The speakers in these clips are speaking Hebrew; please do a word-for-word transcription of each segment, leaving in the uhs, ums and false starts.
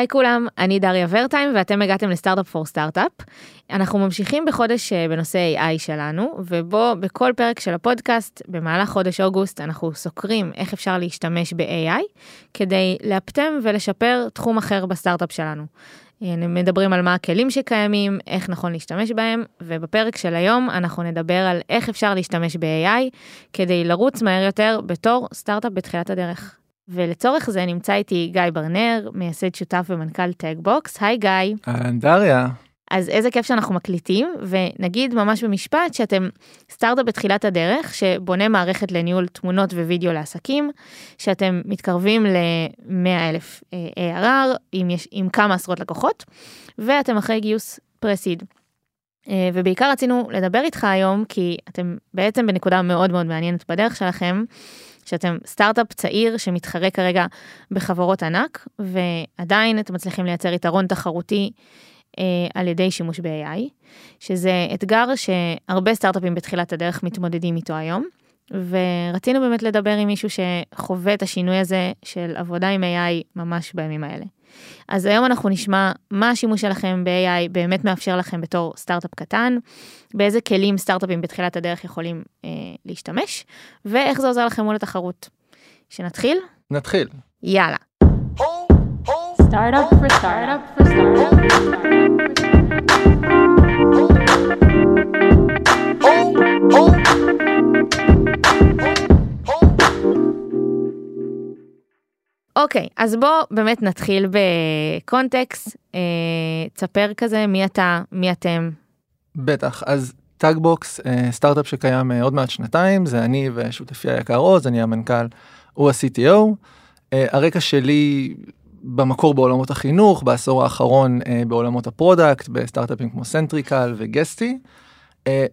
היי כולם, אני דריה ורטיים ואתם הגעתם לסטארט-אפ פור סטארט-אפ. אנחנו ממשיכים בחודש בנושא איי איי שלנו, ובו בכל פרק של הפודקאסט במהלך חודש אוגוסט אנחנו סוקרים איך אפשר להשתמש ב-איי איי כדי להפטם ולשפר תחום אחר בסטארט-אפ שלנו. מדברים על מה הכלים שקיימים, איך נכון להשתמש בהם, ובפרק של היום אנחנו נדבר על איך אפשר להשתמש ב-איי איי כדי לרוץ מהר יותר בתור סטארט-אפ בתחילת הדרך. ולצורך זה נמצא איתי גיא בר-נר, מייסד שותף ומנכ"ל טגבוקס. היי גיא. אהלן דריה. אז איזה כיף שאנחנו מקליטים, ונגיד ממש במשפט שאתם סטארט-אפ בתחילת הדרך, שבונה מערכת לניהול תמונות ווידאו לעסקים, שאתם מתקרבים ל-מאה אלף A R R, עם, יש, עם כמה עשרות לקוחות, ואתם אחרי גיוס פרסיד. ובעיקר רצינו לדבר איתך היום, כי אתם בעצם בנקודה מאוד מאוד מעניינת בדרך שלכם, שאתם סטארט-אפ צעיר שמתחרה כרגע בחברות ענק, ועדיין אתם מצליחים לייצר יתרון תחרותי אה, על ידי שימוש ב-איי איי, שזה אתגר שהרבה סטארט-אפים בתחילת הדרך מתמודדים איתו היום, ורצינו באמת לדבר עם מישהו שחווה את השינוי הזה של עבודה עם איי איי ממש בימים האלה. אז היום אנחנו נשמע מה השימוש שלכם ב-איי איי באמת מאפשר לכם בתור סטארט-אפ קטן, באיזה כלים סטארט-אפים בתחילת הדרך יכולים אה, להשתמש, ואיך זה עוזר לכם מול התחרות. שנתחיל? נתחיל. יאללה. סטארט-אפ for startup for startup. אוקיי, אז בוא באמת נתחיל בקונטקסט, תספר כזה מי אתה, מי אתם. בטח, אז טאגבוקס, סטארט-אפ שקיים עוד מעט שנתיים, זה אני ושותפי היקר עוז, אני המנכ"ל, הוא ה-סי טי או. הרקע שלי במקור בעולמות החינוך, בעשור האחרון בעולמות הפרודקט, בסטארט-אפים כמו סנטריקל וגסטי,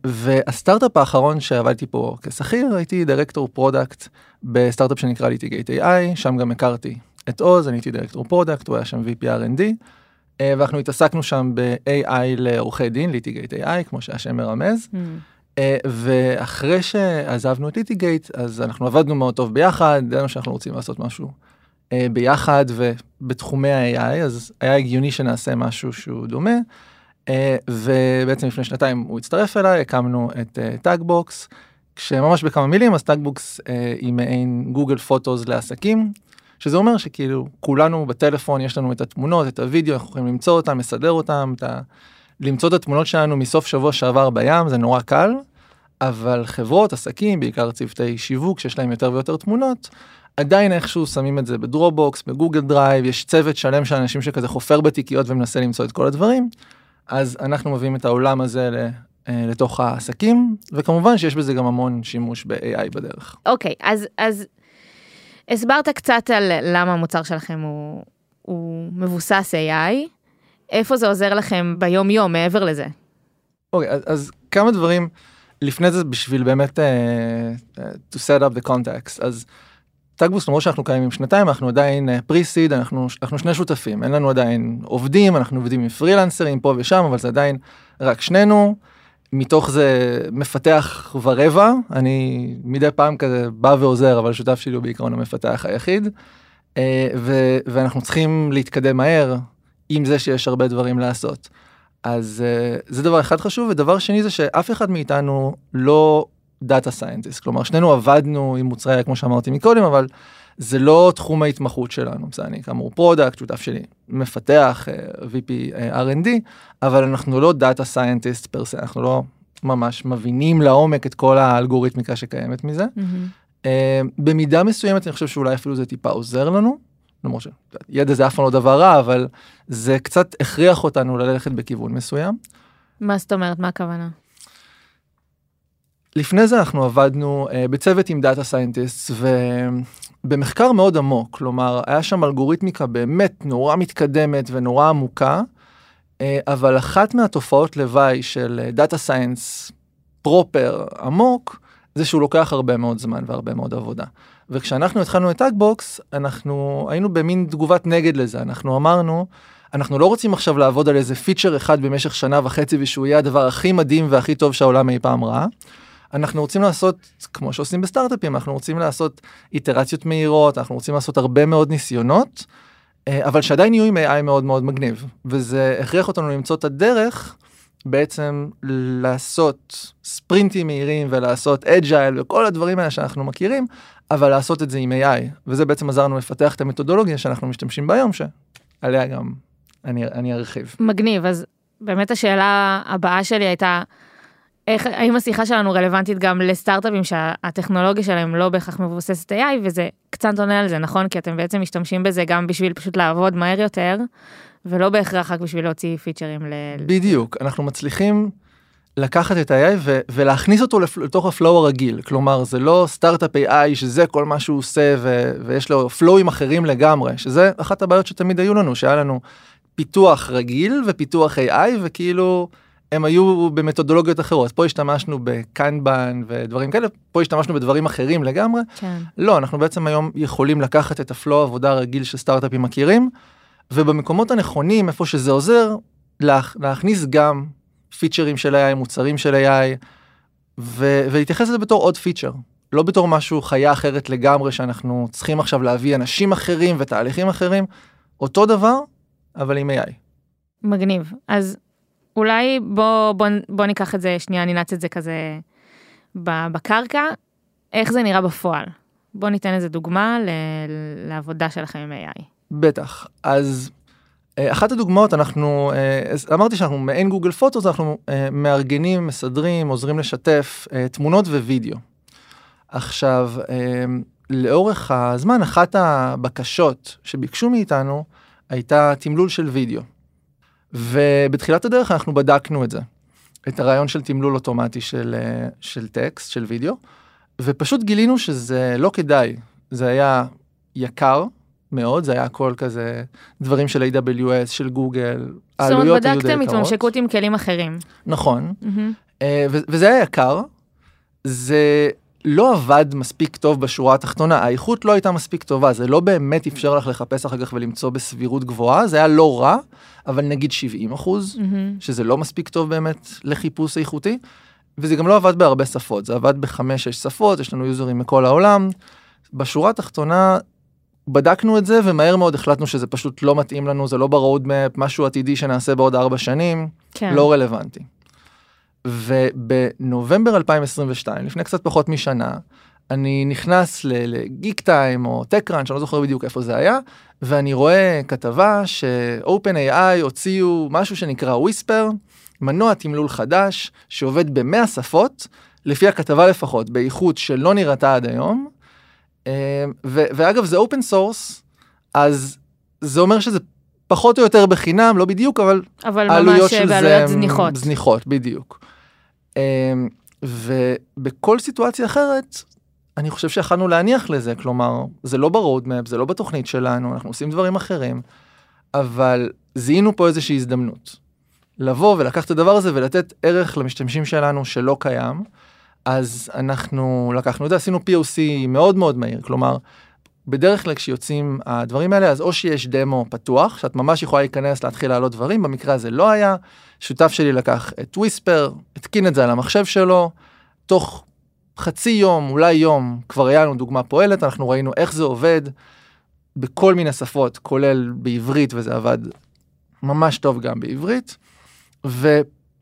והסטארט-אפ האחרון שעבדתי פה כשכיר, הייתי דירקטור פרודקט בסטארט-אפ שנקרא ליטיגייט איי איי, שם גם הכרתי את עוז, אני הייתי דירקטור פרודקט, הוא היה שם וי פי אר אנד די, ואנחנו התעסקנו שם ב-איי איי לעורכי דין, ליטיגייט איי איי, כמו שהשם מרמז, ואחרי שעזבנו את ליטיגייט, אז אנחנו עבדנו מאוד טוב ביחד, ידענו שאנחנו רוצים לעשות משהו ביחד, ובתחומי ה-איי איי, אז היה הגיוני שנעשה משהו שהוא דומה, ובעצם לפני שנתיים הוא הצטרף אליי, הקמנו את טאגבוקס, כשממש בכמה מילים, אז טאגבוקס היא מעין גוגל פוטוס לעסקים, שזה אומר שכאילו כולנו בטלפון, יש לנו את התמונות, את הוידאו, אנחנו יכולים למצוא אותם, לסדר אותם, למצוא את התמונות שלנו מסוף שבוע שעבר בים, זה נורא קל, אבל חברות, עסקים, בעיקר צוותי שיווק, שיש להם יותר ויותר תמונות, עדיין איכשהו שמים את זה בדרובוקס, בגוגל דרייב, יש צוות שלם של אנשים שכזה חופר בתיקיות ומנסה למצוא את כל הדברים. אז אנחנו מביאים את העולם הזה לתוך העסקים, וכמובן שיש בזה גם המון שימוש ב-איי איי בדרך. אוקיי, אז, אז הסברת קצת על למה המוצר שלכם הוא, הוא מבוסס איי איי, איפה זה עוזר לכם ביום-יום מעבר לזה? אוקיי, אז, אז כמה דברים, לפני זה בשביל באמת uh, uh, to set up the context, אז טאגבוקס, למרות שאנחנו קיימים שנתיים, אנחנו עדיין פרי-סיד, אנחנו, אנחנו שני שותפים, אין לנו עדיין עובדים, אנחנו עובדים עם פרילנסרים פה ושם, אבל זה עדיין רק שנינו, מתוך זה מפתח ורבע, אני מדי פעם כזה בא ועוזר, אבל שותף שלי הוא בעיקרון המפתח היחיד, ו, ואנחנו צריכים להתקדם מהר, עם זה שיש הרבה דברים לעשות. אז זה דבר אחד חשוב, ודבר שני זה שאף אחד מאיתנו לא דאטה סיינטיסט, כלומר, שנינו עבדנו עם מוצרי, כמו שאמרתי מקודם, אבל זה לא תחום ההתמחות שלנו, בסדר, אני כאמור פרודקט, שותף שלי מפתח, וי פי אר אנד די, אבל אנחנו לא דאטה סיינטיסט פרסה, אנחנו לא ממש מבינים לעומק את כל האלגוריתמיקה שקיימת מזה. במידה מסוימת, אני חושב שאולי אפילו זה טיפה עוזר לנו, למרות שידע זה אף פעם לא דבר רע, אבל זה קצת הכריח אותנו ללכת בכיוון מסוים. מה זאת אומרת, מה הכוונה? לפני זה אנחנו עבדנו uh, בצוות עם דאטה סיינטיסט, ובמחקר מאוד עמוק, כלומר, היה שם אלגוריתמיקה באמת נורא מתקדמת ונורא עמוקה, uh, אבל אחת מהתופעות לוואי של דאטה סיינס פרופר עמוק, זה שהוא לוקח הרבה מאוד זמן והרבה מאוד עבודה. וכשאנחנו התחלנו את טאגבוקס, אנחנו היינו במין תגובת נגד לזה, אנחנו אמרנו, אנחנו לא רוצים עכשיו לעבוד על איזה פיצ'ר אחד במשך שנה וחצי, ושהוא יהיה הדבר הכי מדהים והכי טוב שהעולם אי פעם ראה, אנחנו רוצים לעשות, כמו שעושים בסטארט-אפים, אנחנו רוצים לעשות איטרציות מהירות, אנחנו רוצים לעשות הרבה מאוד ניסיונות, אבל שעדיין יהיו עם איי איי מאוד מאוד מגניב, וזה הכריח אותנו למצוא את הדרך, בעצם לעשות ספרינטים מהירים, ולעשות אג'ייל, וכל הדברים האלה שאנחנו מכירים, אבל לעשות את זה עם איי איי, וזה בעצם עזרנו לפתח את המתודולוגיה שאנחנו משתמשים ביום, שעליה גם אני, אני ארחיב. מגניב, אז באמת השאלה הבאה שלי הייתה, איך, האם השיחה שלנו רלוונטית גם לסטארט-אפים שהטכנולוגיה שלהם לא בהכרח מבוססת איי איי, וזה קצת עונה על זה, נכון? כי אתם בעצם משתמשים בזה גם בשביל פשוט לעבוד מהר יותר, ולא בהכרח רק בשביל להוציא פיצ'רים ל... בדיוק, אנחנו מצליחים לקחת את ה-איי איי ו- ולהכניס אותו לתוך הפלואו הרגיל, כלומר זה לא סטארט-אפ איי איי שזה כל מה שהוא עושה ו- ויש לו פלואים אחרים לגמרי, שזה אחת הבעיות שתמיד היו לנו, שהיה לנו פיתוח רגיל ופיתוח איי איי וכאילו... הם היו במתודולוגיות אחרות, פה השתמשנו בקנבן ודברים כאלה, פה השתמשנו בדברים אחרים לגמרי, כן. לא, אנחנו בעצם היום יכולים לקחת את הפלו העבודה הרגיל שסטארט-אפים מכירים, ובמקומות הנכונים, איפה שזה עוזר, להכ... להכניס גם פיצ'רים של איי איי, מוצרים של איי איי, ו... ולהתייחס לזה בתור עוד פיצ'ר, לא בתור משהו חיה אחרת לגמרי, שאנחנו צריכים עכשיו להביא אנשים אחרים ותהליכים אחרים, אותו דבר, אבל עם איי איי. מגניב, אז... אולי בוא, בוא, בוא ניקח את זה, שנייה, נינץ את זה כזה בקרקע. איך זה נראה בפועל? בוא ניתן איזה דוגמה ל- לעבודה שלכם עם איי איי. בטח. אז אחת הדוגמאות, אנחנו, אמרתי שאנחנו מעין גוגל פוטוס, אנחנו מארגנים, מסדרים, עוזרים לשתף תמונות ווידאו. עכשיו, לאורך הזמן, אחת הבקשות שביקשו מאיתנו הייתה תמלול של וידאו. ובתחילת הדרך אנחנו בדקנו את זה, את הרעיון של תמלול אוטומטי של, של טקסט, של וידאו, ופשוט גילינו שזה לא כדאי, זה היה יקר מאוד, זה היה הכל כזה דברים של איי דאבליו אס, של גוגל, העלויות היו די יקרות. זאת אומרת, בדקתם התממשקות עם כלים אחרים. נכון, mm-hmm. וזה היה יקר, זה לא עבד מספיק טוב בשורה התחתונה, האיכות לא הייתה מספיק טובה, זה לא באמת אפשר לך לחפש אחר כך ולמצוא בסבירות גבוהה, זה היה לא רע, אבל נגיד שבעים אחוז, mm-hmm. שזה לא מספיק טוב באמת לחיפוש איכותי, וזה גם לא עבד בהרבה שפות, זה עבד בחמש, שש שפות, יש לנו יוזרים מכל העולם, בשורה התחתונה בדקנו את זה, ומהר מאוד החלטנו שזה פשוט לא מתאים לנו, זה לא ברודמפ, משהו עתידי שנעשה בעוד ארבע שנים, כן. לא רלוונטי. ובנובמבר אלפיים עשרים ושתיים, לפני קצת פחות משנה, אני נכנס לגיק טיים או טק-ראנץ', אני לא זוכר בדיוק איפה זה היה, ואני רואה כתבה ש-OpenAI הוציאו משהו שנקרא Whisper, מנוע תמלול חדש שעובד במאה שפות, לפי הכתבה לפחות, באיכות שלא נראתה עד היום, ו- ואגב זה open source, אז זה אומר שזה פחות או יותר בחינם, לא בדיוק, אבל, אבל העלויות של זה... אבל ממש בעלויות זניחות. זניחות, בדיוק. ובכל סיטואציה אחרת, אני חושב שיכלנו להניח לזה, כלומר, זה לא ברודמפ, זה לא בתוכנית שלנו, אנחנו עושים דברים אחרים, אבל זיהינו פה איזושהי הזדמנות. לבוא ולקח את הדבר הזה ולתת ערך למשתמשים שלנו שלא קיים, אז אנחנו לקחנו את זה, עשינו פי או סי מאוד מאוד מהיר, כלומר, בדרך כלל כשיוצאים הדברים האלה, אז או שיש דמו פתוח, שאת ממש יכולה להיכנס להתחיל לעלות דברים, במקרה הזה לא היה, שותף שלי לקח את וויספר, התקין את זה על המחשב שלו, תוך חצי יום, אולי יום, כבר היה לנו דוגמה פועלת, אנחנו ראינו איך זה עובד, בכל מיני שפות, כולל בעברית, וזה עבד ממש טוב גם בעברית,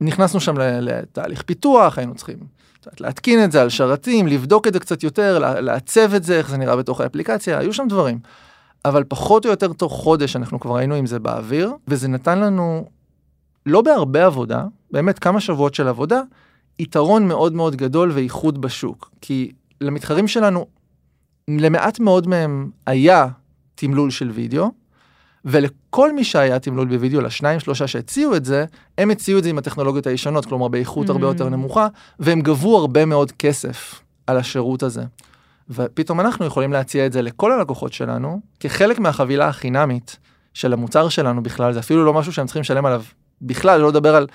ונכנסנו שם לתהליך פיתוח, היינו צריכים... להתקין את זה על שרתים, לבדוק את זה קצת יותר, לעצב את זה, איך זה נראה בתוך האפליקציה, היו שם דברים. אבל פחות או יותר תוך חודש אנחנו כבר היינו עם זה באוויר, וזה נתן לנו, לא בהרבה עבודה, באמת כמה שבועות של עבודה, יתרון מאוד מאוד גדול ואיחוד בשוק. כי למתחרים שלנו, למעט מאוד מהם היה תמלול של וידאו, ולכל מי שהיה תמלול בוידאו, לשניים, שלושה שהציעו את זה, הם הציעו את זה עם הטכנולוגיות הישנות, כלומר באיכות הרבה יותר נמוכה, והם גבו הרבה מאוד כסף על השירות הזה. ופתאום אנחנו יכולים להציע את זה לכל הלקוחות שלנו, כחלק מהחבילה החינמית של המוצר שלנו בכלל, זה אפילו לא משהו שהם צריכים לשלם עליו בכלל, לא לדבר על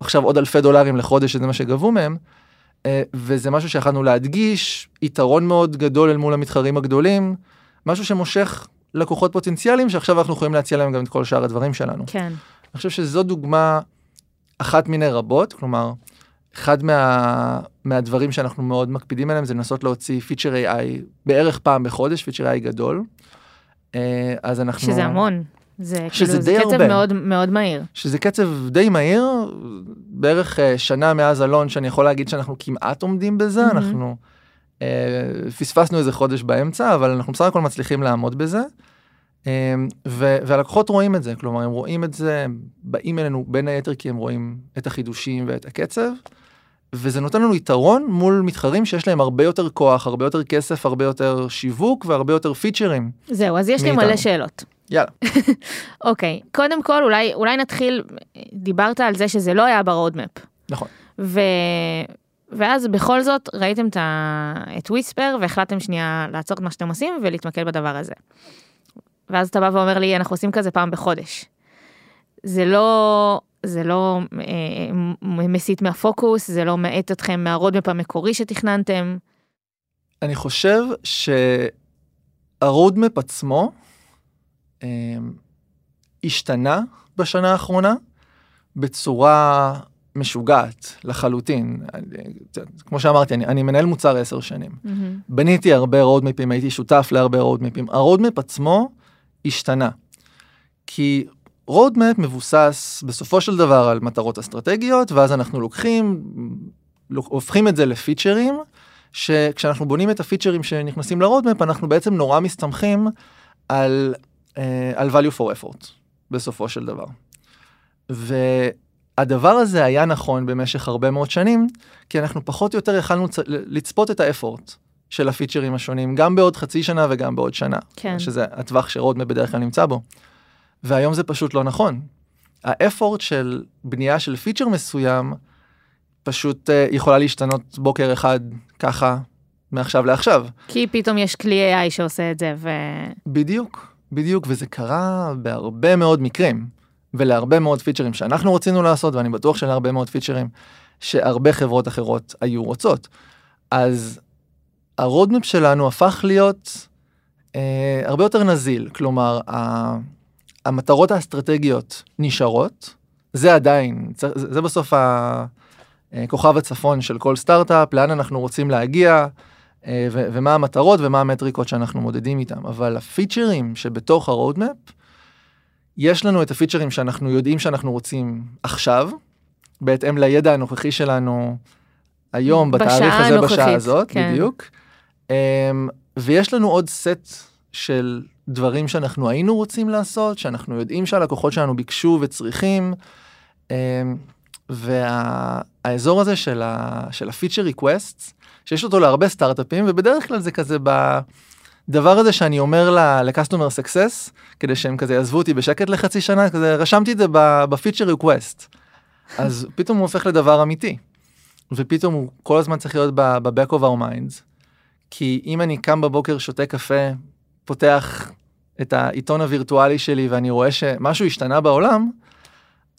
עכשיו עוד אלפי דולרים לחודש, שזה מה שגבו מהם, וזה משהו שיכלנו להדגיש, יתרון מאוד גדול אל מול המתחרים הגדולים, משהו שמושך לקוחות פוטנציאליים, שעכשיו אנחנו יכולים להציע להם גם את כל שאר הדברים שלנו. כן. אני חושב שזו דוגמה אחת מיני רבות, כלומר, אחד מה, מהדברים שאנחנו מאוד מקפידים עליהם, זה לנסות להוציא פיצ'ר איי איי בערך פעם בחודש, פיצ'ר איי איי גדול, אז אנחנו... שזה המון. זה, שזה כאילו, די זה קצב מאוד, מאוד מהיר. שזה קצב די מהיר, בערך שנה מאז אלון, שאני יכול להגיד שאנחנו כמעט עומדים בזה, mm-hmm. אנחנו אה, פספסנו איזה חודש באמצע, אבל אנחנו בסך הכל מצליחים לעמוד בזה, אה, ו- והלקוחות רואים את זה, כלומר, הם רואים את זה, הם באים אלינו בין היתר, כי הם רואים את החידושים ואת הקצב, וזה נותן לנו יתרון מול מתחרים שיש להם הרבה יותר כוח, הרבה יותר כסף, הרבה יותר שיווק, והרבה יותר פיצ'רים. זהו, אז יש לי מלא שאלות. יאללה. אוקיי, קודם כל, אולי, אולי נתחיל, דיברת על זה שזה לא היה ברודמפ. נכון. ו... ואז בכל זאת ראיתם את וויספר, והחלטתם שנייה לעצור את מה שאתם עושים, ולהתמקד בדבר הזה. ואז אתה בא ואומר לי, אנחנו עושים כזה פעם בחודש. זה לא... זה לא אה, מסית מהפוקוס, זה לא מעט אתכם מהרודמפ המקורי שתכננתם. אני חושב שהרודמפ עצמו אה, השתנה בשנה האחרונה בצורה משוגעת לחלוטין. כמו שאמרתי, אני, אני מנהל מוצר עשר שנים. Mm-hmm. בניתי הרבה רודמפים, הייתי שותף להרבה רודמפים. הרודמפ עצמו השתנה. כי... רודמפ מבוסס בסופו של דבר על מטרות אסטרטגיות, ואז אנחנו לוקחים, הופכים את זה לפיצ'רים, שכשאנחנו בונים את הפיצ'רים שנכנסים לרודמפ, אנחנו בעצם נורא מסתמכים על, על value for effort, בסופו של דבר. והדבר הזה היה נכון במשך הרבה מאוד שנים, כי אנחנו פחות או יותר יכלנו לצפות את האפורט של הפיצ'רים השונים, גם בעוד חצי שנה וגם בעוד שנה, כן. שזה הטווח שרודמפ בדרך כלל נמצא בו. והיום זה פשוט לא נכון. האפורט של בנייה של פיצ'ר מסוים, פשוט uh, יכולה להשתנות בוקר אחד ככה, מעכשיו לעכשיו. כי פתאום יש כלי איי איי שעושה את זה ו... בדיוק, בדיוק, וזה קרה בהרבה מאוד מקרים, ולהרבה מאוד פיצ'רים שאנחנו רצינו לעשות, ואני בטוח שלהרבה מאוד פיצ'רים, שהרבה חברות אחרות היו רוצות. אז הרודמפ שלנו הפך להיות uh, הרבה יותר נזיל, כלומר, ה... המטרות האסטרטגיות נשארות, זה עדיין, זה בסוף הכוכב הצפון של כל סטארט-אפ, לאן אנחנו רוצים להגיע, ומה המטרות ומה המטריקות שאנחנו מודדים איתם. אבל הפיצ'רים שבתוך הרודמפ, יש לנו את הפיצ'רים שאנחנו יודעים שאנחנו רוצים עכשיו, בהתאם לידע הנוכחי שלנו היום, בתאריך הזה, בשעה הזאת, בדיוק. ויש לנו עוד סט של... דברים שאנחנו היינו רוצים לעשות, שאנחנו יודעים שהלקוחות שלנו ביקשו וצריכים, והאזור הזה של הפיצ'ר ריקווסט, שיש אותו להרבה סטארט-אפים, ובדרך כלל זה כזה בדבר הזה שאני אומר לקסטומר סקסס, כדי שהם כזה יעזבו אותי בשקט לחצי שנה, כזה רשמתי את זה בפיצ'ר ריקווסט. אז פתאום הוא הופך לדבר אמיתי, ופתאום הוא כל הזמן צריך להיות ב-back of our minds, כי אם אני קם בבוקר, שותה קפה, פותח את העיתון הווירטואלי שלי, ואני רואה שמשהו השתנה בעולם,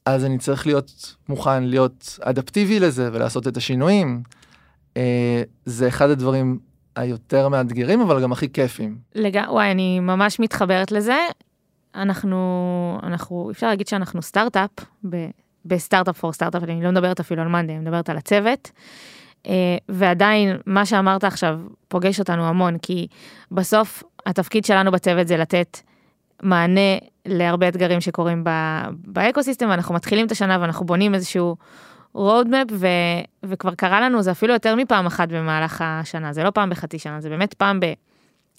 אז אני צריך להיות מוכן, להיות אדפטיבי לזה, ולעשות את השינויים. זה אחד הדברים היותר מאתגרים, אבל גם הכי כיפים. לג... וואי, אני ממש מתחברת לזה. אנחנו, אנחנו, אפשר להגיד שאנחנו סטארט-אפ, בסטארט-אפ פור סטארט-אפ, אני לא מדברת אפילו על Monday, אני מדברת על הצוות, ועדיין, מה שאמרת עכשיו, פוגש אותנו המון, כי בסוף, התפקיד שלנו בצוות זה לתת מענה להרבה אתגרים שקורים באקוסיסטם, ואנחנו מתחילים את השנה ואנחנו בונים איזשהו roadmap, וכבר קרה לנו, זה אפילו יותר מפעם אחת במהלך השנה, זה לא פעם בחצי שנה, זה באמת פעם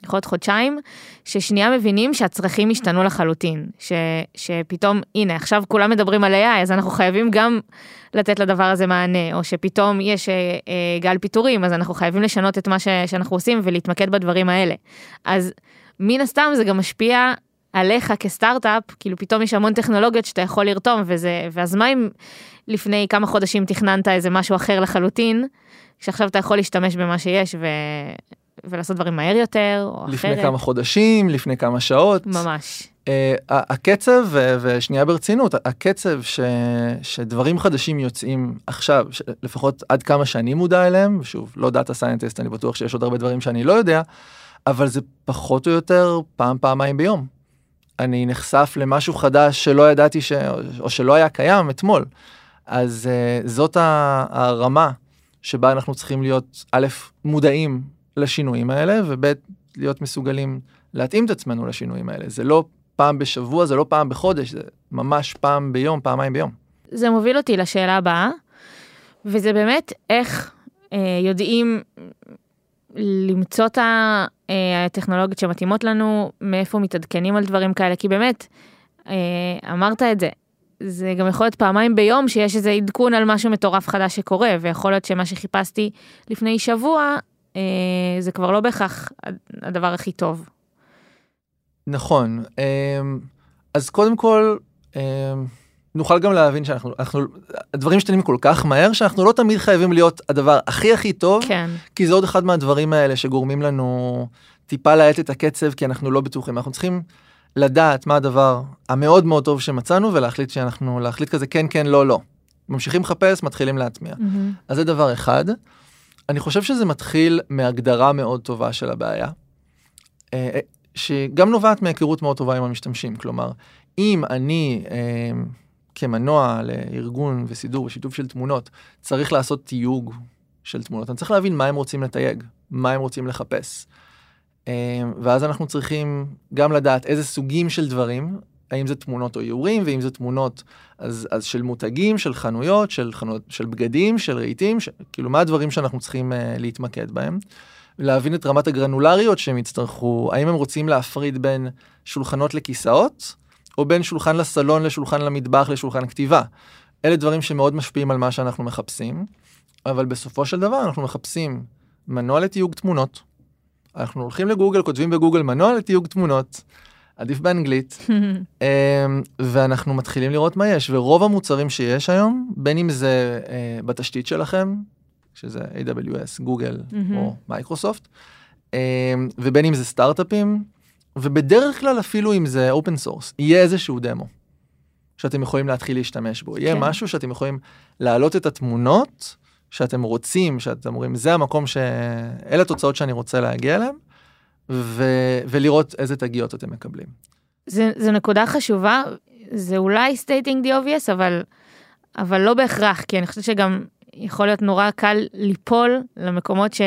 בחוד חודשיים, ששנייה מבינים שהצרכים השתנו לחלוטין, שפתאום, הנה, עכשיו כולם מדברים על איי איי, אז אנחנו חייבים גם לתת לדבר הזה מענה, או שפתאום יש גל פיטורים, אז אנחנו חייבים לשנות את מה שאנחנו עושים, ולהתמקד בדברים האלה. אז מן הסתם זה גם משפיע עליך כסטארט-אפ, כאילו פתאום יש המון טכנולוגיות שאתה יכול לרתום, וזה, ואז מה אם לפני כמה חודשים תכננת איזה משהו אחר לחלוטין, שעכשיו אתה יכול להשתמש במה שיש, ו... ולעשות דברים מהר יותר, או אחרת. לפני כמה חודשים, לפני כמה שעות. ממש. Uh, הקצב, ו- ושנייה ברצינות, הקצב ש- שדברים חדשים יוצאים עכשיו, ש- לפחות עד כמה שאני מודע אליהם, ושוב, לא דאטה סיינטיסט, אני בטוח שיש עוד הרבה דברים שאני לא יודע, אבל זה פחות או יותר פעם, פעמיים ביום. אני נחשף למשהו חדש שלא ידעתי, ש- או שלא היה קיים אתמול. אז uh, זאת הרמה שבה אנחנו צריכים להיות, א', מודעים, לשינויים האלה, וב' להיות מסוגלים להתאים את עצמנו לשינויים האלה. זה לא פעם בשבוע, זה לא פעם בחודש, זה ממש פעם ביום, פעמיים ביום. זה מוביל אותי לשאלה הבאה, וזה באמת איך אה, יודעים למצוא את הטכנולוגיות שמתאימות לנו, מאיפה מתעדכנים על דברים כאלה, כי באמת, אה, אמרת את זה, זה גם יכול להיות פעמיים ביום שיש איזה עדכון על משהו מטורף חדש שקורה, ויכול להיות שמה שחיפשתי לפני שבוע, אה, זה כבר לא בהכרח הדבר הכי טוב. נכון, אה, אז קודם כל, אה, נוכל גם להבין שאנחנו, אנחנו, הדברים שתנים כל כך מהר, שאנחנו לא תמיד חייבים להיות הדבר הכי הכי טוב, כן. כי זה עוד אחד מהדברים האלה שגורמים לנו טיפה להאט את הקצב, כי אנחנו לא בטוחים. אנחנו צריכים לדעת מה הדבר המאוד מאוד טוב שמצאנו, ולהחליט שאנחנו, להחליט כזה כן, כן, לא, לא. ממשיכים לחפש, מתחילים להטמיע. Mm-hmm. אז זה דבר אחד. אני חושב שזה מתחיל מהגדרה מאוד טובה של הבעיה, שגם נובעת מהיכרות מאוד טובה עם המשתמשים. כלומר, אם אני... כמנוע לארגון וסידור ושיתוף של תמונות, צריך לעשות תיוג של תמונות. אני צריך להבין מה הם רוצים לתייג, מה הם רוצים לחפש. ואז אנחנו צריכים גם לדעת איזה סוגים של דברים, האם זה תמונות או יורים, ואם זה תמונות אז, אז של מותגים, של חנויות, של חנויות, של בגדים, של רהיטים, ש... כאילו מה הדברים שאנחנו צריכים uh, להתמקד בהם. להבין את רמת הגרנולריות שהם יצטרכו, האם הם רוצים להפריד בין שולחנות לכיסאות, או בין שולחן לסלון, לשולחן למטבח, לשולחן כתיבה. אלה דברים שמאוד משפיעים על מה שאנחנו מחפשים, אבל בסופו של דבר אנחנו מחפשים מנוע לתיוג תמונות. אנחנו הולכים לגוגל, כותבים בגוגל מנוע לתיוג תמונות, עדיף באנגלית, ואנחנו מתחילים לראות מה יש, ורוב המוצרים שיש היום, בין אם זה בתשתית שלכם, שזה איי דאבליו אס, גוגל או מייקרוסופט, ובין אם זה סטארט-אפים, ובדרך כלל אפילו אם זה open source, יהיה איזשהו דמו שאתם יכולים להתחיל להשתמש בו. יהיה משהו שאתם יכולים להעלות את התמונות שאתם רוצים, שאתם אומרים, זה המקום ש... אלה התוצאות שאני רוצה להגיע אליהם, ו... ולראות איזה תגיות אתם מקבלים. זה, זה נקודה חשובה, זה אולי stating the obvious, אבל, אבל לא בהכרח, כי אני חושבת שגם יכול להיות נורא קל ליפול למקומות ש...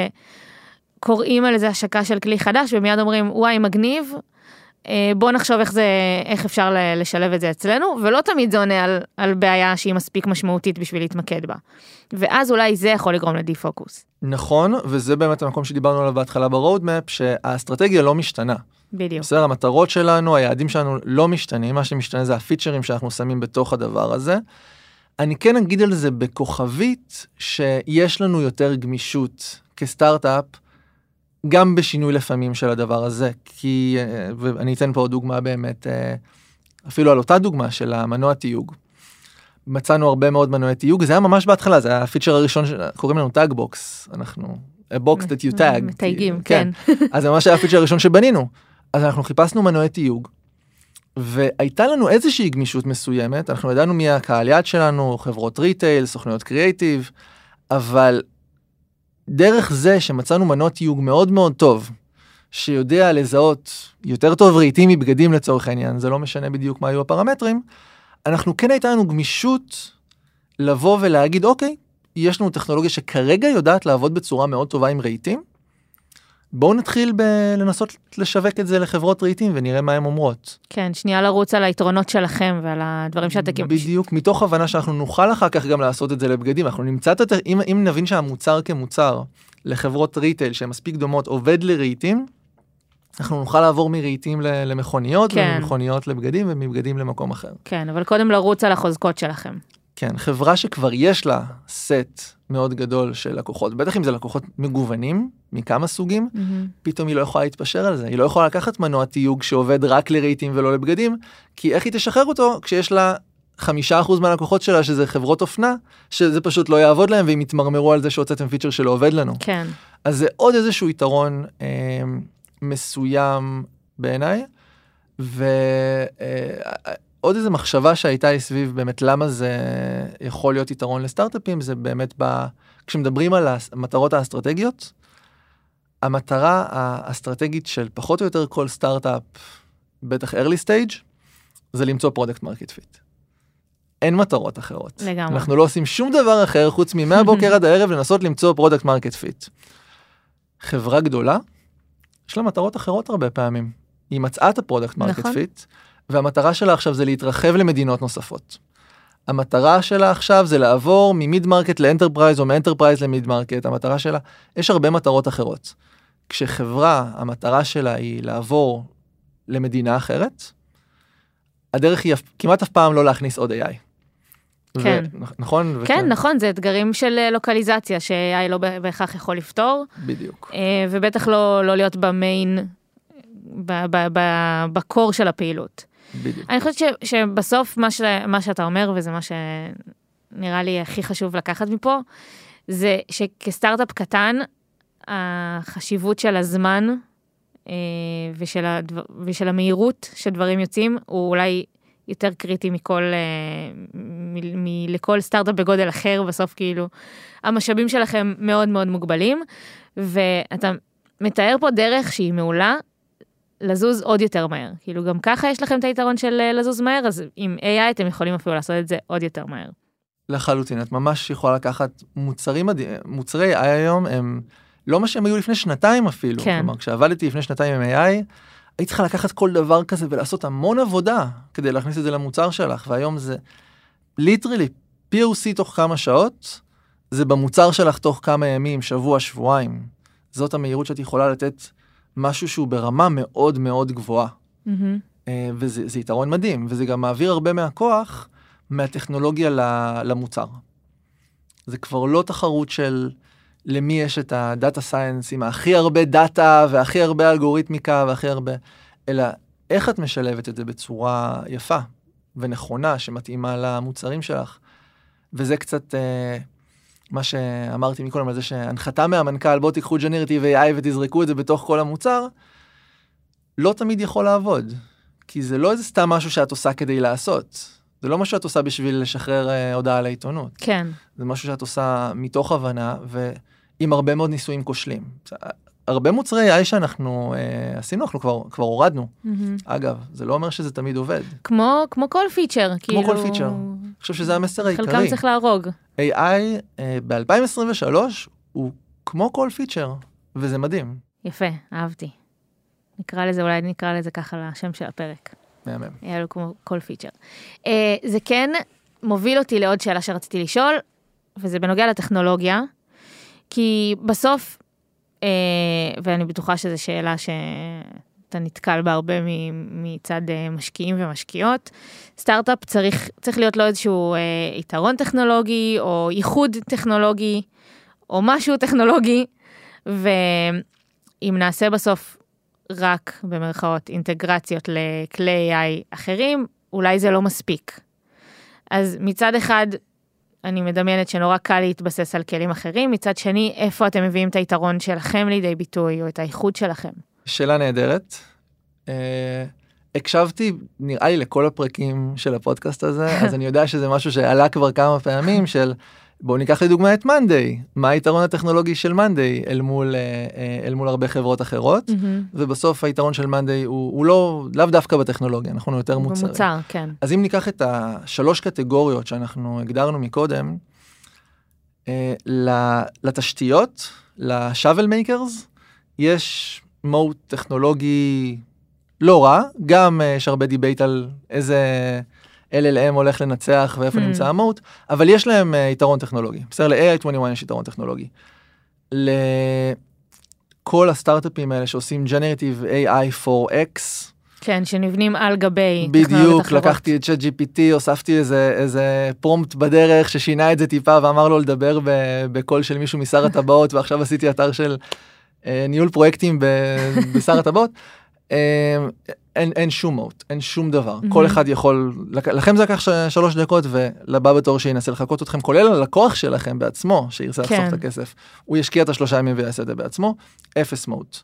קוראים על איזה השקה של כלי חדש, ומיד אומרים, וואי, מגניב, בוא נחשוב איך, זה, איך אפשר לשלב את זה אצלנו, ולא תמיד זה עונה על, על בעיה שהיא מספיק משמעותית בשביל להתמקד בה. ואז אולי זה יכול לגרום לדיפוקוס. נכון, וזה באמת המקום שדיברנו עליו בהתחלה ברודמאפ, שהאסטרטגיה לא משתנה. בדיוק. בסדר, המטרות שלנו, היעדים שלנו לא משתנים, מה שמשתנה זה הפיצ'רים שאנחנו שמים בתוך הדבר הזה. אני כן אגיד על זה בכוכבית, שיש לנו יותר גמישות כסטארט-אפ, גם בשינוי לפעמים של הדבר הזה, כי, ואני אתן פה דוגמה באמת, אפילו על אותה דוגמה של המנוע תיוג. מצאנו הרבה מאוד מנועי תיוג, זה היה ממש בהתחלה, זה היה הפיצ'ר הראשון, קוראים לנו טאגבוקס, אנחנו, a box that you tag. מתייגים, כן. אז זה ממש היה הפיצ'ר הראשון שבנינו. אז אנחנו חיפשנו מנועי תיוג, והייתה לנו איזושהי גמישות מסוימת, אנחנו ידענו מי הקהל יעד שלנו, חברות ריטייל, סוכנויות קריאייטיב, אבל... דרך זה שמצאנו מנוע תיוג מאוד מאוד טוב, שיודע לזהות יותר טוב רהיטים מבגדים לצורך העניין, זה לא משנה בדיוק מה היו הפרמטרים, אנחנו כן הייתה לנו גמישות לבוא ולהגיד, אוקיי, יש לנו טכנולוגיה שכרגע יודעת לעבוד בצורה מאוד טובה עם רהיטים, בואו נתחיל ב- לנסות לשווק את זה לחברות רהיטים ונראה מה הן אומרות. כן, שנייה לרוץ על היתרונות שלכם ועל הדברים שאתם... בדיוק, מתוך הבנה שאנחנו נוכל אחר כך גם לעשות את זה לבגדים. אנחנו נמצא את... אם, אם נבין שהמוצר כמוצר לחברות רהיטל שהן מספיק דומות עובד לרהיטים, אנחנו נוכל לעבור מרהיטים למכוניות, כן. וממכוניות לבגדים ומבגדים למקום אחר. כן, אבל קודם לרוץ על החוזקות שלכם. כן, חברה שכבר יש לה סט מאוד גדול של לקוחות, בטח אם זה לקוחות מגוונים, מכמה סוגים, mm-hmm. פתאום היא לא יכולה להתפשר על זה, היא לא יכולה לקחת מנוע תיוג שעובד רק לרהיטים ולא לבגדים, כי איך היא תשחרר אותו כשיש לה חמישה אחוז מהלקוחות שלה, שזה חברות אופנה, שזה פשוט לא יעבוד להם, והם יתמרמרו על זה שהוצאתם פיצ'ר שלא עובד לנו. כן. אז זה עוד איזשהו יתרון אה, מסוים בעיניי, ו... אה, עוד איזו מחשבה שהייתה לי סביב באמת למה זה יכול להיות יתרון לסטארט-אפים, זה באמת ב... כשמדברים על המטרות האסטרטגיות, המטרה האסטרטגית של פחות או יותר כל סטארט-אפ, בטח early stage, זה למצוא פרודקט מרקט פיט. אין מטרות אחרות. לגמרי. אנחנו לא עושים שום דבר אחר, חוץ ממאה בוקר עד הערב, לנסות למצוא פרודקט מרקט פיט. חברה גדולה, יש לה מטרות אחרות הרבה פעמים. היא מצאה את הפרודקט מרקט פיט, והמטרה שלה עכשיו זה להתרחב למדינות נוספות. המטרה שלה עכשיו זה לעבור ממיד מרקט לאנטרפרייז, או מאנטרפרייז למיד מרקט. המטרה שלה, יש הרבה מטרות אחרות. כשחברה, המטרה שלה היא לעבור למדינה אחרת, הדרך היא כמעט אף פעם לא להכניס עוד איי איי. כן. נכון? כן, נכון, זה אתגרים של לוקליזציה, ש-איי איי לא בהכרח יכול לפתור. בדיוק. ובטח לא להיות במיין, בקור של הפעילות. בדיוק. אני חושבת שבסוף מה שאתה אומר, וזה מה שנראה לי הכי חשוב לקחת מפה, זה שכסטארט-אפ קטן, החשיבות של הזמן ושל, הדבר, ושל המהירות שדברים יוצאים, הוא אולי יותר קריטי מכל, מ- מ- לכל סטארט-אפ בגודל אחר, בסוף כאילו, המשאבים שלכם מאוד מאוד מוגבלים, ואתה מתאר פה דרך שהיא מעולה, לזוז עוד יותר מהר. כאילו גם ככה יש לכם את היתרון של לזוז מהר, אז עם איי איי אתם יכולים אפילו לעשות את זה עוד יותר מהר. לחלוטין, את ממש יכולה לקחת מוצרים, מוצרי איי איי היום הם לא מה שהם היו לפני שנתיים אפילו. כן. כלומר, כשעבדתי לפני שנתיים עם איי איי, היית צריכה לקחת כל דבר כזה ולעשות המון עבודה כדי להכניס את זה למוצר שלך, והיום זה ליטרלי, פי או סי תוך כמה שעות, זה במוצר שלך תוך כמה ימים, שבוע, שבועיים. זאת המהירות שאת יכולה לתת משהו שהוא ברמה מאוד מאוד גבוהה. Mm-hmm. וזה זה יתרון מדהים, וזה גם מעביר הרבה מהכוח, מהטכנולוגיה למוצר. זה כבר לא תחרות של למי יש את הדאטה סיינס עם הכי הרבה דאטה והכי הרבה אלגוריתמיקה והכי הרבה, אלא איך את משלבת את זה בצורה יפה ונכונה שמתאימה למוצרים שלך. וזה קצת אה, מה שאמרתי מקודם על זה שהנחתה מהמנכ"ל, בוא תיקחו ג'נרטיב איי איי ותזרקו את זה בתוך כל המוצר, לא תמיד יכול לעבוד, כי זה לא איזה סתם משהו שאת עושה כדי לעשות. זה לא משהו שאת עושה בשביל לשחרר אה, הודעה לעיתונות. כן. זה משהו שאת עושה מתוך הבנה, ועם הרבה מאוד ניסויים כושלים. הרבה מוצרי איי איי שאנחנו אה, עשינו, אנחנו כבר, כבר הורדנו. Mm-hmm. אגב, זה לא אומר שזה תמיד עובד. כמו, כמו כל פיצ'ר. כמו כאילו... כל פיצ'ר. אני חושב שזה המסר העיקרי. חלקם צריך להרוג. איי איי אה, ב-אלפיים עשרים ושלוש הוא כמו כל פיצ'ר, וזה מדהים. יפה, אהבתי. נקרא לזה, אולי נקרא לזה ככה לשם של הפרק. מהמם. היה לו כמו כל פיצ'ר. זה כן מוביל אותי לעוד שאלה שרציתי לשאול, וזה בנוגע לטכנולוגיה, כי בסוף, ואני בטוחה שזו שאלה שאתה נתקל בה הרבה מצד משקיעים ומשקיעות, סטארט-אפ צריך, צריך להיות לו איזשהו יתרון טכנולוגי, או ייחוד טכנולוגי, או משהו טכנולוגי, ואם נעשה בסוף רק במרכאות אינטגרציות לכלי איי איי אחרים, אולי זה לא מספיק. אז מצד אחד, אני מדמיינת שנורא קל להתבסס על כלים אחרים, מצד שני, איפה אתם מביאים את היתרון שלכם לידי ביטוי, או את האיחוד שלכם? שאלה נהדרת. אה, הקשבתי, נראה לי, לכל הפרקים של הפודקאסט הזה, אז אני יודע שזה משהו שעלה כבר כמה פעמים, של בואו ניקח לדוגמה את Monday. מה היתרון הטכנולוגי של Monday אל מול, אל מול הרבה חברות אחרות? Mm-hmm. ובסוף היתרון של Monday הוא, הוא לא, לאו דווקא בטכנולוגיה, אנחנו יותר מוצרים. במוצר, כן. אז אם ניקח את השלוש קטגוריות שאנחנו הגדרנו מקודם, אה, לתשתיות, לשאבל מייקרס, יש מוד טכנולוגי לא רע, גם יש הרבה דיבייט על איזה אל אל אם הולך לנצח ואיפה mm. נמצא המהות, אבל יש להם uh, יתרון טכנולוגי. בסדר, ל-איי איי עשרים ואחת יש יתרון טכנולוגי. לכל הסטארט-אפים האלה שעושים Generative איי איי פור אקס. כן, שנבנים על גבי טכנולוגיות אחרות. בדיוק, לקחתי את צ'אט ג'י פי טי, הוספתי איזה, איזה פרומפט בדרך ששינה את זה טיפה ואמר לו לדבר ב- בקול של מישהו משר הטבעות, ועכשיו עשיתי אתר של אה, ניהול פרויקטים ב- בשר הטבעות. אין, אין שום מהות, אין שום דבר. Mm-hmm. כל אחד יכול, לכם זה לקח ש, שלוש דקות, ולבא בתור שינסה לחכות אתכם, כולל הלקוח שלכם בעצמו, שירצה לחסוך את הכסף, הוא ישקיע את השלושה ימים ויעשה את זה בעצמו, אפס מהות.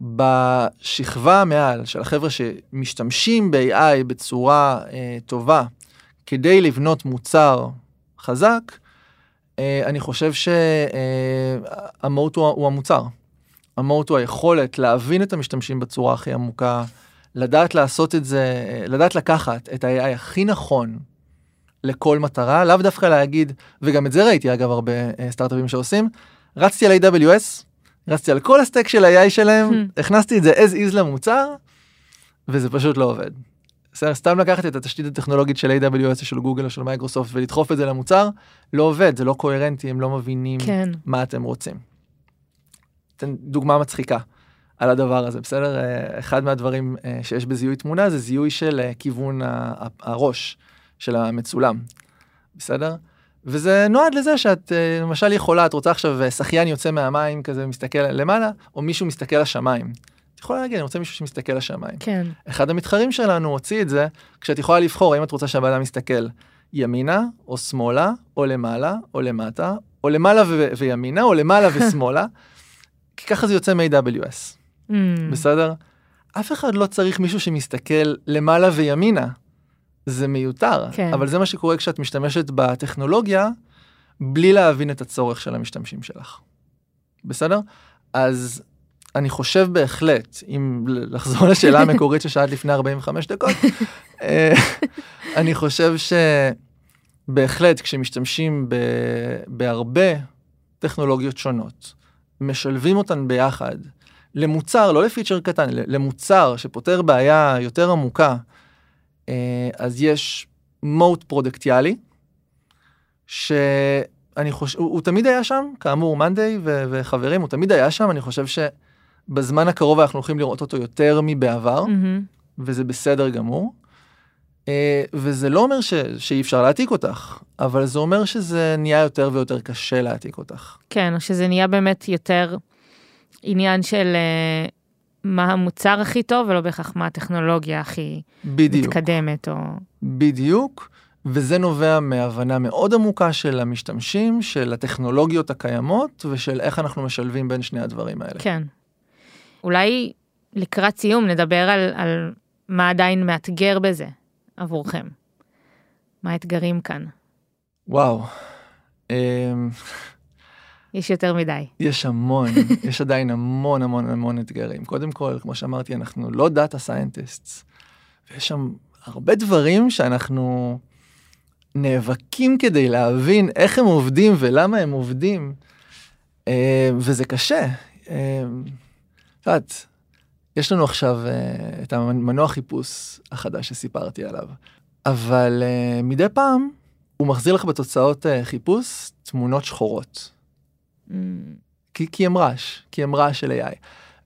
בשכבה מעל של החבר'ה שמשתמשים ב-איי איי בצורה אה, טובה, כדי לבנות מוצר חזק, אה, אני חושב שהמהות הוא, הוא המוצר. המהות הוא היכולת להבין את המשתמשים בצורה הכי עמוקה, לדעת לעשות את זה, לדעת לקחת את ה-איי איי הכי נכון לכל מטרה, לאו דווקא להגיד, וגם את זה ראיתי אגב הרבה סטארט-אפים שעושים, רצתי על איי דאבליו אס, רצתי על כל הסטייק של ה-איי איי שלהם, הכנסתי את זה as is למוצר, וזה פשוט לא עובד. סתם לקחתי את התשתית הטכנולוגית של איי דאבליו אס, של גוגל או של מייקרוסופט, ולדחוף את זה למוצר, לא עובד, זה לא קוהרנטי, הם לא מבינים מה אתם רוצים. אתן דוגמה מצחיקה על הדבר הזה, בסדר? אחד מהדברים שיש בזיהוי תמונה, זה זיהוי של כיוון הראש של המצולם, בסדר? וזה נועד לזה שאת, למשל, יכולה, את רוצה עכשיו, שחיין יוצא מהמים, כזה מסתכל למעלה, או מישהו מסתכל לשמיים. את יכולה להגיד, אני רוצה מישהו שמסתכל לשמיים. כן. אחד המתחרים שלנו הוציא את זה, כשאת יכולה לבחור, האם את רוצה שהבאדם מסתכל ימינה, או שמאלה, או למעלה, או למטה, או למעלה ו- וימינה, או למעלה ושמאלה, כי ככה זה יוצא מ-איי דאבליו אס. Mm. בסדר? אף אחד לא צריך מישהו שמסתכל למעלה וימינה. זה מיותר, כן. אבל זה מה שקורה כשאת משתמשת בטכנולוגיה, בלי להבין את הצורך של המשתמשים שלך. בסדר? אז אני חושב בהחלט, אם לחזור לשאלה המקורית ששאלת לפני ארבעים וחמש דקות, אני חושב שבהחלט כשמשתמשים ב... בהרבה טכנולוגיות שונות, משלבים אותן ביחד, למוצר, לא לפיצ'ר קטן, למוצר שפותר בעיה יותר עמוקה, אז יש מוט פרודקטיאלי, שאני חושב, הוא, הוא תמיד היה שם, כאמור, Monday ו, וחברים, הוא תמיד היה שם, אני חושב שבזמן הקרוב אנחנו הולכים לראות אותו יותר מבעבר, mm-hmm. וזה בסדר גמור, וזה לא אומר ש, שאי אפשר להעתיק אותך, אבל זה אומר שזה נהיה יותר ויותר קשה להעתיק אותך. כן, או שזה נהיה באמת יותר עניין של... מה המוצר הכי טוב, ולא בהכרח מה הטכנולוגיה הכי בדיוק. מתקדמת. או... בדיוק, וזה נובע מהבנה מאוד עמוקה של המשתמשים, של הטכנולוגיות הקיימות, ושל איך אנחנו משלבים בין שני הדברים האלה. כן. אולי לקראת סיום נדבר על, על מה עדיין מאתגר בזה עבורכם. מה האתגרים כאן? וואו. יש יותר מדי. יש המון, יש עדיין המון המון המון אתגרים. קודם כל, כמו שאמרתי, אנחנו לא דאטה סיינטיסטס, ויש שם הרבה דברים שאנחנו נאבקים כדי להבין איך הם עובדים ולמה הם עובדים, וזה קשה. שאת, יש לנו עכשיו את המנוע חיפוש החדש שסיפרתי עליו, אבל מדי פעם הוא מחזיר לך בתוצאות חיפוש תמונות שחורות. כי, כי הם רעש, כי הם רעש של איי איי.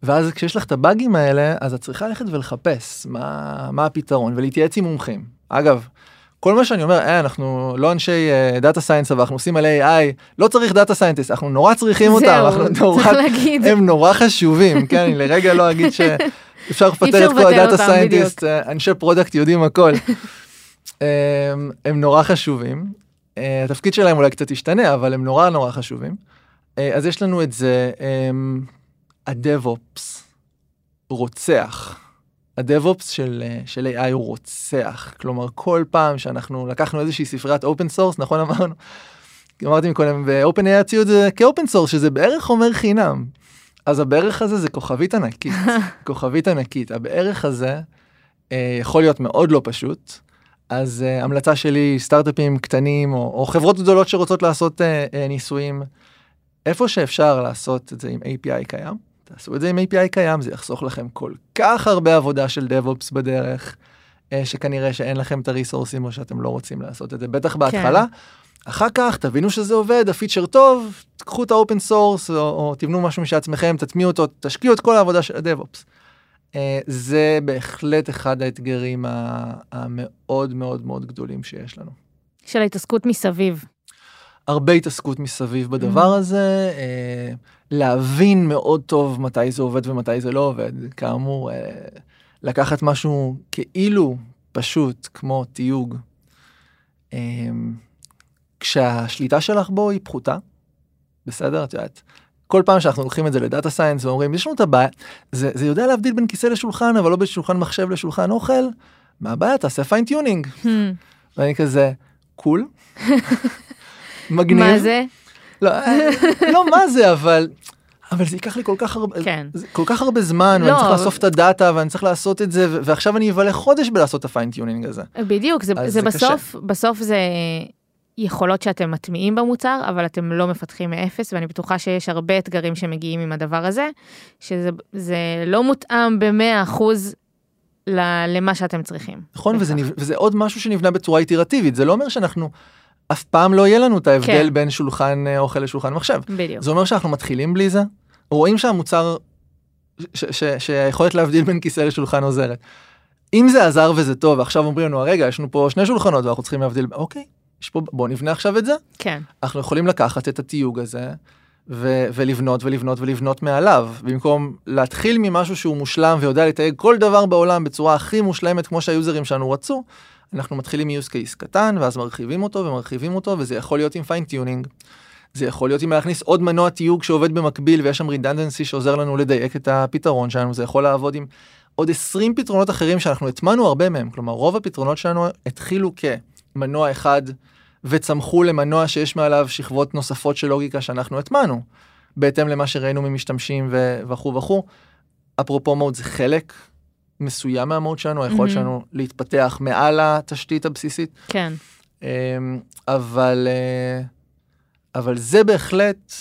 ואז כשיש לך את הבאגים האלה, אז את צריכה ללכת ולחפש מה, מה הפתרון, ולהתייעץ עם מומחים. אגב, כל מה שאני אומר, אה, אנחנו לא אנשי דאטה סיינס, אבל אנחנו עושים על איי איי, לא צריך דאטה סיינטיסט, אנחנו נורא צריכים אותם, אנחנו נורא, הם נורא חשובים, כן, אני לרגע לא אגיד שאפשר לפטר את כל הדאטה סיינטיסט, אנשי פרודקט יודעים הכל. הם נורא חשובים, התפקיד שלהם אולי קצת השתנה, אבל הם נורא נורא חשובים. אז יש לנו את זה, הדב-אופס רוצח. הדב-אופס של, של איי איי הוא רוצח. כלומר, כל פעם שאנחנו לקחנו איזושהי ספריית אופן סורס, נכון אמרנו? אמרתי מקודם, ואופן איי איי הציעו את זה כאופן סורס, שזה בערך אומר חינם. אז הבערך הזה זה כוכבית ענקית. כוכבית ענקית. הבערך הזה יכול להיות מאוד לא פשוט. אז המלצה שלי, סטארט-אפים קטנים, או, או חברות גדולות שרוצות לעשות ניסויים, איפה שאפשר לעשות את זה עם איי פי איי קיים, תעשו את זה עם איי פי איי קיים, זה יחסוך לכם כל כך הרבה עבודה של DevOps בדרך, שכנראה שאין לכם את הריסורסים או שאתם לא רוצים לעשות את זה, בטח בהתחלה. אחר כך תבינו שזה עובד, הפיצ'ר טוב, תקחו את האופן סורס, או תבנו משהו משעצמכם, תטמיעו אותו, תשקיעו את כל העבודה של ה-DevOps. זה בהחלט אחד האתגרים המאוד מאוד מאוד גדולים שיש לנו. של ההתעסקות מסביב. הרבה התעסקות מסביב בדבר הזה, להבין מאוד טוב מתי זה עובד ומתי זה לא עובד. כאמור, לקחת משהו כאילו פשוט, כמו תיוג, כשהשליטה שלך בו היא פחותה, בסדר? את יודעת, כל פעם שאנחנו הולכים את זה לדאטה סיינס ואומרים, יש לנו את הבעיה, זה, זה יודע להבדיל בין כיסא לשולחן, אבל לא בין שולחן מחשב לשולחן אוכל, מה הבעיה? תעשה פיינטיונינג. ואני כזה, קול. מגניב. מה זה? לא, לא מה זה, אבל, אבל זה ייקח לי כל כך הרבה, כן. כל כך הרבה זמן, לא, ואני צריך לאסוף את הדאטה, ואני צריך לעשות את זה, ועכשיו אני אבלה חודש בלעשות את הפיינטיונינג הזה. בדיוק, זה, זה, זה בסוף, בסוף זה, יכולות שאתם מטמיעים במוצר, אבל אתם לא מפתחים מאפס, ואני בטוחה שיש הרבה אתגרים שמגיעים עם הדבר הזה, שזה לא מותאם ב-מאה אחוז למה שאתם צריכים. נכון, וזה עוד משהו שנבנה בצורה איטרטיבית, זה לא אומר שאנחנו, אף פעם לא יהיה לנו את ההבדל בין שולחן אוכל לשולחן מחשב. בדיוק. זה אומר שאנחנו מתחילים בלי זה, רואים שהמוצר, שהיכולת להבדיל בין כיסא לשולחן עוזרת. אם זה עזר וזה טוב, עכשיו אומרים לנו, הרגע, יש לנו פה שני שולחנות ואנחנו צריכים להבדיל, אוקיי, יש פה, בואו נבנה עכשיו את זה. כן. אנחנו יכולים לקחת את התיוג הזה, ו- ולבנות ולבנות ולבנות מעליו, במקום להתחיל ממשהו שהוא מושלם ויודע לתייג כל דבר בעולם בצורה הכי מושלמת כמו שהיוזרים שלנו רצו, אנחנו מתחילים מיוס קייס קטן, ואז מרחיבים אותו ומרחיבים אותו, וזה יכול להיות עם פיינטיונינג. זה יכול להיות עם להכניס עוד מנוע תיוג שעובד במקביל, ויש שם רידנדנסי שעוזר לנו לדייק את הפתרון שלנו. זה יכול לעבוד עם עוד עשרים פתרונות אחרים שאנחנו התמנו הרבה מהם. כלומר, רוב הפתרונות שלנו התחילו כמנוע אחד, וצמחו למנוע שיש מעליו שכבות נוספות של לוגיקה שאנחנו התמנו, בהתאם למה שראינו ממשתמשים וכו' וכו'. אפרופו מוד, זה חלק מסוים מהמהות שלנו, היכולת mm-hmm. שלנו להתפתח מעל התשתית הבסיסית. כן. אבל, אבל זה בהחלט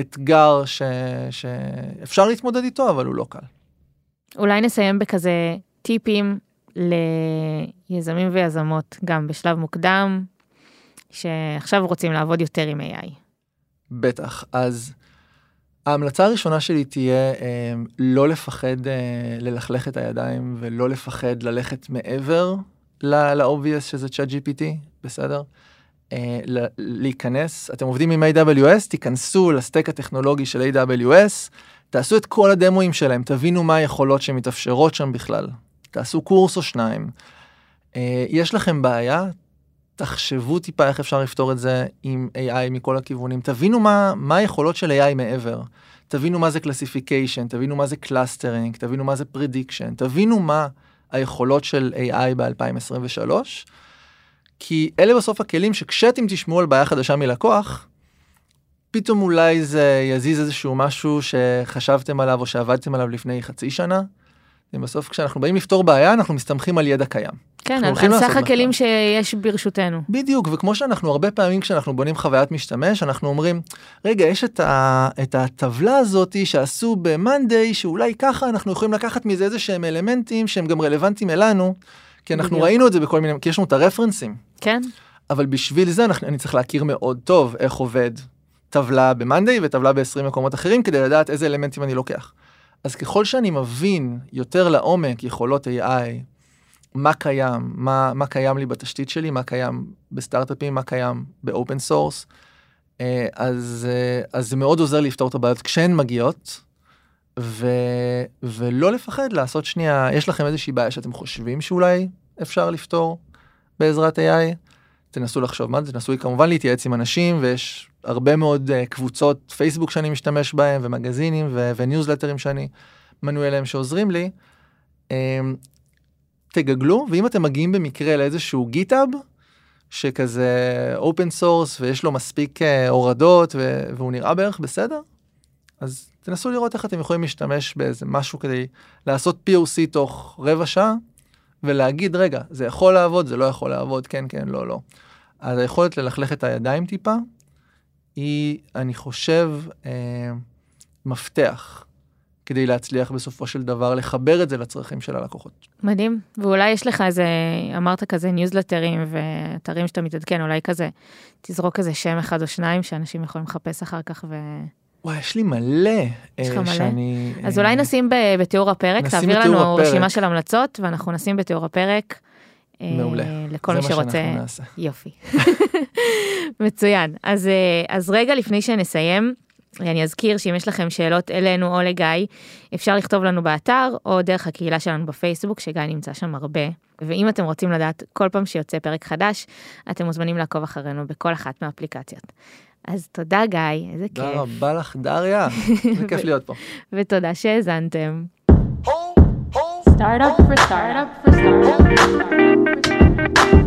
אתגר ש, שאפשר להתמודד איתו, אבל הוא לא קל. אולי נסיים בכזה טיפים ליזמים ויזמות, גם בשלב מוקדם, שעכשיו רוצים לעבוד יותר עם איי איי. בטח, אז ההמלצה הראשונה שלי תהיה אה, לא לפחד אה, ללכלך את הידיים, ולא לפחד ללכת מעבר ל-obvious, שזה ChatGPT, בסדר? אה, ל- להיכנס, אתם עובדים עם איי דאבליו אס, תיכנסו לסטק הטכנולוגי של איי דאבליו אס, תעשו את כל הדמויים שלהם, תבינו מה היכולות שמתאפשרות שם בכלל. תעשו קורס או שניים. אה, יש לכם בעיה? תחשבו טיפה איך אפשר לפתור את זה עם איי איי מכל הכיוונים. תבינו מה, מה היכולות של איי איי מעבר. תבינו מה זה classification, תבינו מה זה clustering, תבינו מה זה prediction, תבינו מה היכולות של איי איי ב-אלפיים עשרים ושלוש, כי אלה בסוף הכלים שכשאתם תשמעו על בעיה חדשה מלקוח, פתאום אולי זה יזיז איזשהו משהו שחשבתם עליו או שעבדתם עליו לפני חצי שנה. בסוף כשאנחנו באים לפתור בעיה, אנחנו מסתמכים על ידע קיים. כן, על סך הכלים שיש ברשותנו. בדיוק, וכמו שאנחנו הרבה פעמים כשאנחנו בונים חוויית משתמש, אנחנו אומרים, רגע, יש את, ה, את הטבלה הזאת שעשו ב-Monday, שאולי ככה אנחנו יכולים לקחת מזה איזה שהם אלמנטים שהם גם רלוונטיים אלינו, כי אנחנו בדיוק. ראינו את זה בכל מיני, כי יש לנו את הרפרנסים. כן. אבל בשביל זה אנחנו, אני צריך להכיר מאוד טוב איך עובד טבלה ב-Monday וטבלה ב-עשרים מקומות אחרים, כדי לדעת איזה אלמנטים אני לוקח. אז ככל שאני מבין יותר לעומק יכולות איי איי, מה קיים, מה, מה קיים לי בתשתית שלי, מה קיים בסטארט-אפים, מה קיים באופן סורס, אז, אז זה מאוד עוזר לפתור את הבעיות כשהן מגיעות, ו, ולא לפחד לעשות שנייה, יש לכם איזושהי בעיה שאתם חושבים שאולי אפשר לפתור בעזרת איי איי, תנסו לחשוב מה זה, תנסו כמובן להתייעץ עם אנשים, ויש הרבה מאוד uh, קבוצות פייסבוק שאני משתמש בהם, ומגזינים ו- וניוזלטרים שאני מנוי אליהם שעוזרים לי, um, תגגלו, ואם אתם מגיעים במקרה לאיזשהו גיטאב, שכזה אופן סורס, ויש לו מספיק uh, הורדות, ו- והוא נראה בערך בסדר, אז תנסו לראות איך אתם יכולים להשתמש באיזה משהו כדי לעשות פי או סי תוך רבע שעה, ולהגיד, רגע, זה יכול לעבוד, זה לא יכול לעבוד, כן, כן, לא, לא. אז היכולת ללכלך את הידיים טיפה, היא, אני חושב, אה, מפתח, כדי להצליח בסופו של דבר, לחבר את זה לצרכים של הלקוחות. מדהים, ואולי יש לך איזה, אמרת כזה ניוזלטרים ואתרים שאתה מתעדכן, אולי כזה, תזרוק איזה שם אחד או שניים, שאנשים יכולים לחפש אחר כך ו... וואי, יש לי מלא. יש לך מלא? אז אולי נשים בתיאור הפרק, תעביר לנו רשימה של המלצות, ואנחנו נשים בתיאור הפרק. מעולה. לכל מי שרוצה. יופי. מצוין. אז רגע לפני שנסיים, אני אזכיר שאם יש לכם שאלות אלינו או לגיא, אפשר לכתוב לנו באתר, או דרך הקהילה שלנו בפייסבוק, שגיא נמצא שם הרבה. ואם אתם רוצים לדעת כל פעם שיוצא פרק חדש, אתם מוזמנים לעקוב אחרינו בכל אחת מהאפליקציות. אז תודה גיא, איזה כיף. תודה רבה לך דריה, זה כיף להיות פה. ותודה שהזנתם. Start up for start up for start up for start up.